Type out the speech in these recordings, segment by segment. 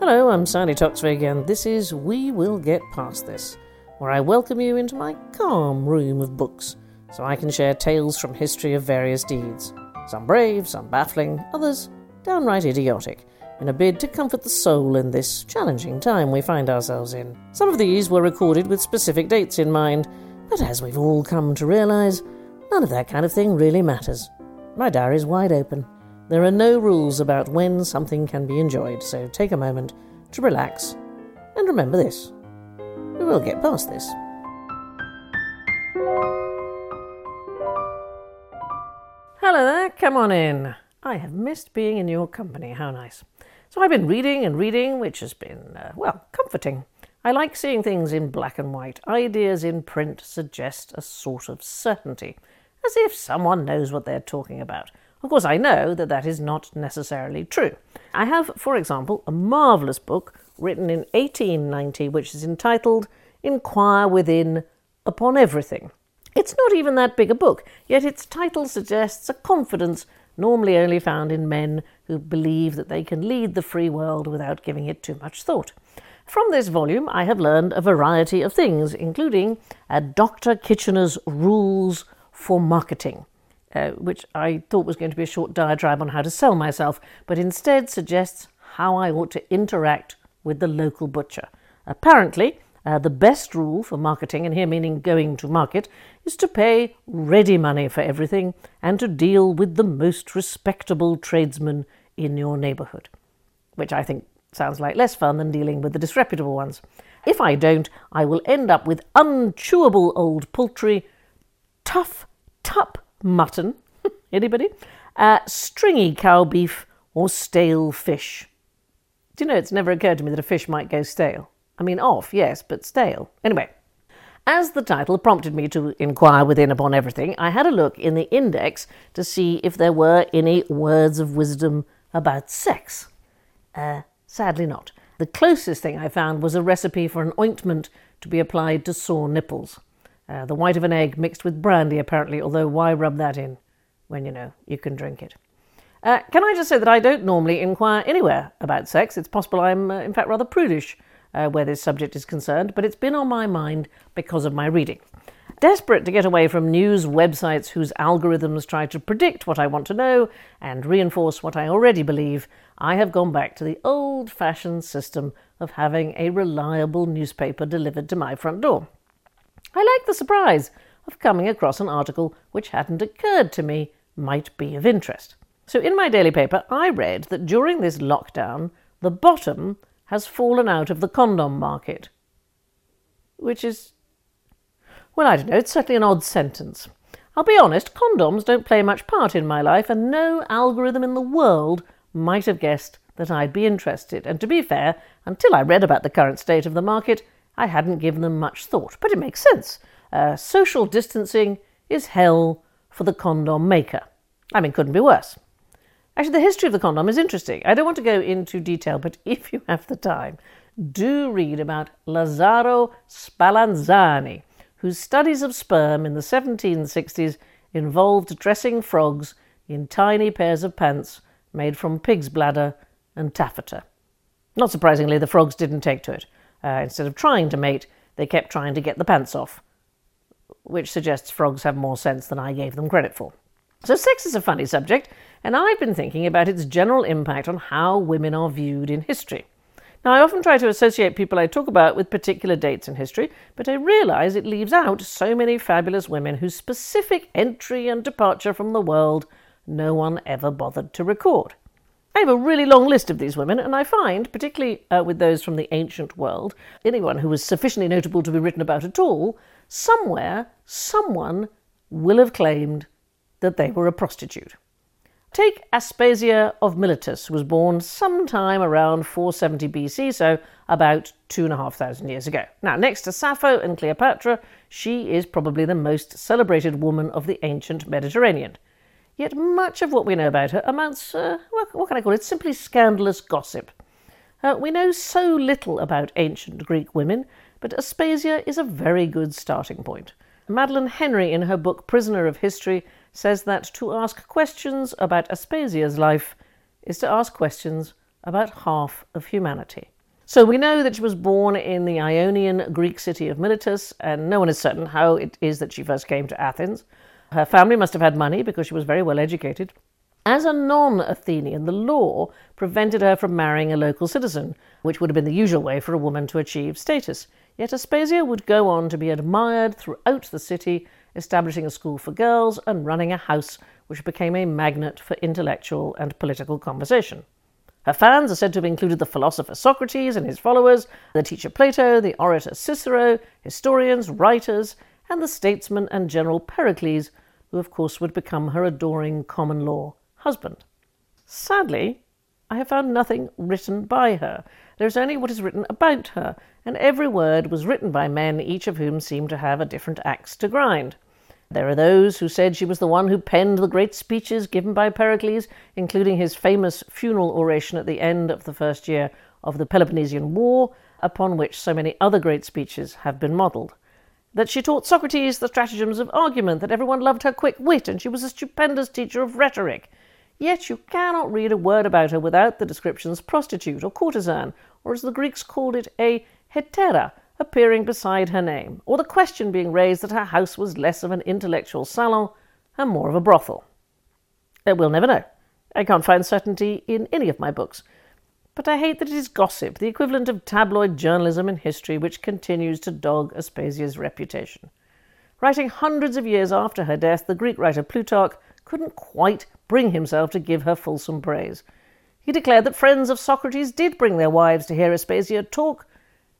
Hello, I'm Sally Toksvig, and this is We Will Get Past This, where I welcome you into my calm room of books, so I can share tales from history of various deeds. Some brave, some baffling, others downright idiotic, in a bid to comfort the soul in this challenging time we find ourselves in. Some of these were recorded with specific dates in mind, but as we've all come to realise, none of that kind of thing really matters. My diary's wide open. There are no rules about when something can be enjoyed, so take a moment to relax and remember this. We will get past this. Hello there, come on in. I have missed being in your company, how nice. So I've been reading, which has been, comforting. I like seeing things in black and white. Ideas in print suggest a sort of certainty, as if someone knows what they're talking about. Of course, I know that is not necessarily true. I have, for example, a marvellous book written in 1890, which is entitled Inquire Within Upon Everything. It's not even that big a book, yet its title suggests a confidence normally only found in men who believe that they can lead the free world without giving it too much thought. From this volume, I have learned a variety of things, including Dr. Kitchener's Rules for Marketing, which I thought was going to be a short diatribe on how to sell myself, but instead suggests how I ought to interact with the local butcher. Apparently, the best rule for marketing, and here meaning going to market, is to pay ready money for everything and to deal with the most respectable tradesmen in your neighbourhood, which I think sounds like less fun than dealing with the disreputable ones. If I don't, I will end up with unchewable old poultry, tough tup mutton, anybody? Stringy cow beef or stale fish. Do you know, it's never occurred to me that a fish might go stale. I mean, off, yes, but stale. Anyway, as the title prompted me to inquire within upon everything, I had a look in the index to see if there were any words of wisdom about sex. Sadly not. The closest thing I found was a recipe for an ointment to be applied to sore nipples. The white of an egg mixed with brandy, apparently, although why rub that in when, you know, you can drink it? Can I just say that I don't normally inquire anywhere about sex? It's possible I'm, in fact, rather prudish where this subject is concerned, but it's been on my mind because of my reading. Desperate to get away from news websites whose algorithms try to predict what I want to know and reinforce what I already believe, I have gone back to the old-fashioned system of having a reliable newspaper delivered to my front door. I like the surprise of coming across an article which hadn't occurred to me might be of interest. So in my daily paper, I read that during this lockdown, the bottom has fallen out of the condom market. Which is, well, I don't know, it's certainly an odd sentence. I'll be honest, condoms don't play much part in my life, and no algorithm in the world might have guessed that I'd be interested. And to be fair, until I read about the current state of the market, I hadn't given them much thought, but it makes sense. Social distancing is hell for the condom maker. I mean, couldn't be worse. Actually, the history of the condom is interesting. I don't want to go into detail, but if you have the time, do read about Lazzaro Spallanzani, whose studies of sperm in the 1760s involved dressing frogs in tiny pairs of pants made from pig's bladder and taffeta. Not surprisingly, the frogs didn't take to it. Instead of trying to mate, they kept trying to get the pants off, which suggests frogs have more sense than I gave them credit for. So sex is a funny subject, and I've been thinking about its general impact on how women are viewed in history. Now, I often try to associate people I talk about with particular dates in history, but I realise it leaves out so many fabulous women whose specific entry and departure from the world no one ever bothered to record. I have a really long list of these women, and I find, particularly with those from the ancient world, anyone who was sufficiently notable to be written about at all, somewhere, someone will have claimed that they were a prostitute. Take Aspasia of Miletus, who was born sometime around 470 BC, so about 2,500 years ago. Now, next to Sappho and Cleopatra, she is probably the most celebrated woman of the ancient Mediterranean. Yet much of what we know about her amounts, what can I call it, simply scandalous gossip. We know so little about ancient Greek women, but Aspasia is a very good starting point. Madeline Henry, in her book Prisoner of History, says that to ask questions about Aspasia's life is to ask questions about half of humanity. So we know that she was born in the Ionian Greek city of Miletus, and no one is certain how it is that she first came to Athens. Her family must have had money because she was very well educated. As a non-Athenian, the law prevented her from marrying a local citizen, which would have been the usual way for a woman to achieve status. Yet Aspasia would go on to be admired throughout the city, establishing a school for girls and running a house which became a magnet for intellectual and political conversation. Her fans are said to have included the philosopher Socrates and his followers, the teacher Plato, the orator Cicero, historians, writers, and the statesman and general Pericles, who of course would become her adoring common law husband. Sadly, I have found nothing written by her. There is only what is written about her, and every word was written by men, each of whom seemed to have a different axe to grind. There are those who said she was the one who penned the great speeches given by Pericles, including his famous funeral oration at the end of the first year of the Peloponnesian War, upon which so many other great speeches have been modelled. That she taught Socrates the stratagems of argument, that everyone loved her quick wit, and she was a stupendous teacher of rhetoric. Yet you cannot read a word about her without the descriptions prostitute or courtesan, or as the Greeks called it, a hetera, appearing beside her name, or the question being raised that her house was less of an intellectual salon and more of a brothel. We'll never know. I can't find certainty in any of my books. But I hate that it is gossip, the equivalent of tabloid journalism in history, which continues to dog Aspasia's reputation. Writing hundreds of years after her death, the Greek writer Plutarch couldn't quite bring himself to give her fulsome praise. He declared that friends of Socrates did bring their wives to hear Aspasia talk,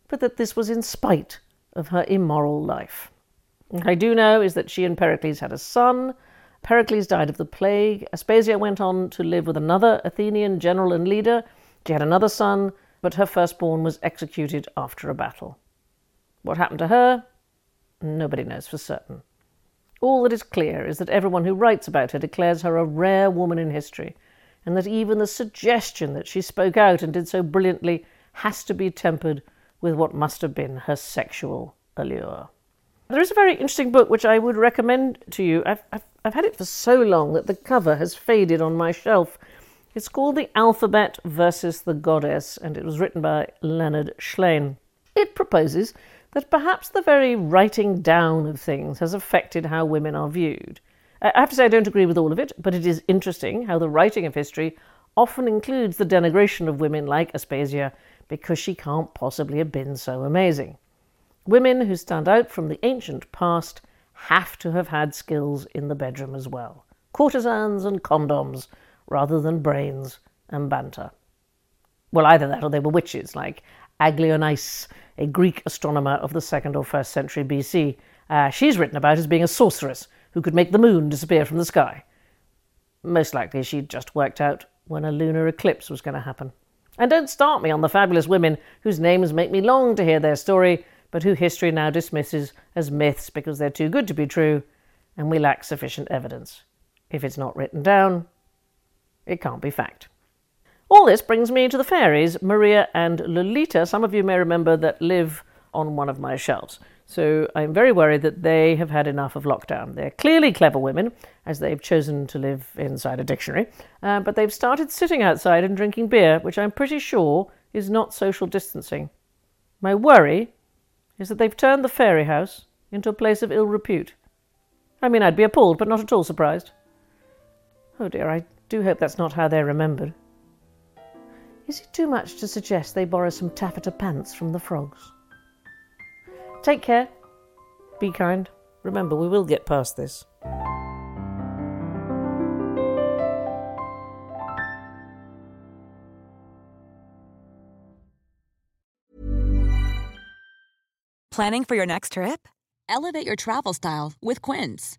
but that this was in spite of her immoral life. What I do know is that she and Pericles had a son. Pericles died of the plague. Aspasia went on to live with another Athenian general and leader. She had another son, but her firstborn was executed after a battle. What happened to her? Nobody knows for certain. All that is clear is that everyone who writes about her declares her a rare woman in history, and that even the suggestion that she spoke out and did so brilliantly has to be tempered with what must have been her sexual allure. There is a very interesting book which I would recommend to you. I've had it for so long that the cover has faded on my shelf. It's called The Alphabet Versus the Goddess, and it was written by Leonard Schlain. It proposes that perhaps the very writing down of things has affected how women are viewed. I have to say I don't agree with all of it, but it is interesting how the writing of history often includes the denigration of women like Aspasia because she can't possibly have been so amazing. Women who stand out from the ancient past have to have had skills in the bedroom as well. Courtesans and condoms, rather than brains and banter. Well, either that or they were witches, like Aglaonice, a Greek astronomer of the 2nd or 1st century BC. She's written about as being a sorceress who could make the moon disappear from the sky. Most likely she'd just worked out when a lunar eclipse was going to happen. And don't start me on the fabulous women whose names make me long to hear their story, but who history now dismisses as myths because they're too good to be true, and we lack sufficient evidence. If it's not written down, it can't be fact. All this brings me to the fairies, Maria and Lolita. Some of you may remember that live on one of my shelves. So I'm very worried that they have had enough of lockdown. They're clearly clever women, as they've chosen to live inside a dictionary. But they've started sitting outside and drinking beer, which I'm pretty sure is not social distancing. My worry is that they've turned the fairy house into a place of ill repute. I mean, I'd be appalled, but not at all surprised. Oh dear, I do hope that's not how they're remembered. Is it too much to suggest they borrow some taffeta pants from the frogs? Take care. Be kind. Remember, we will get past this. Planning for your next trip? Elevate your travel style with Quince.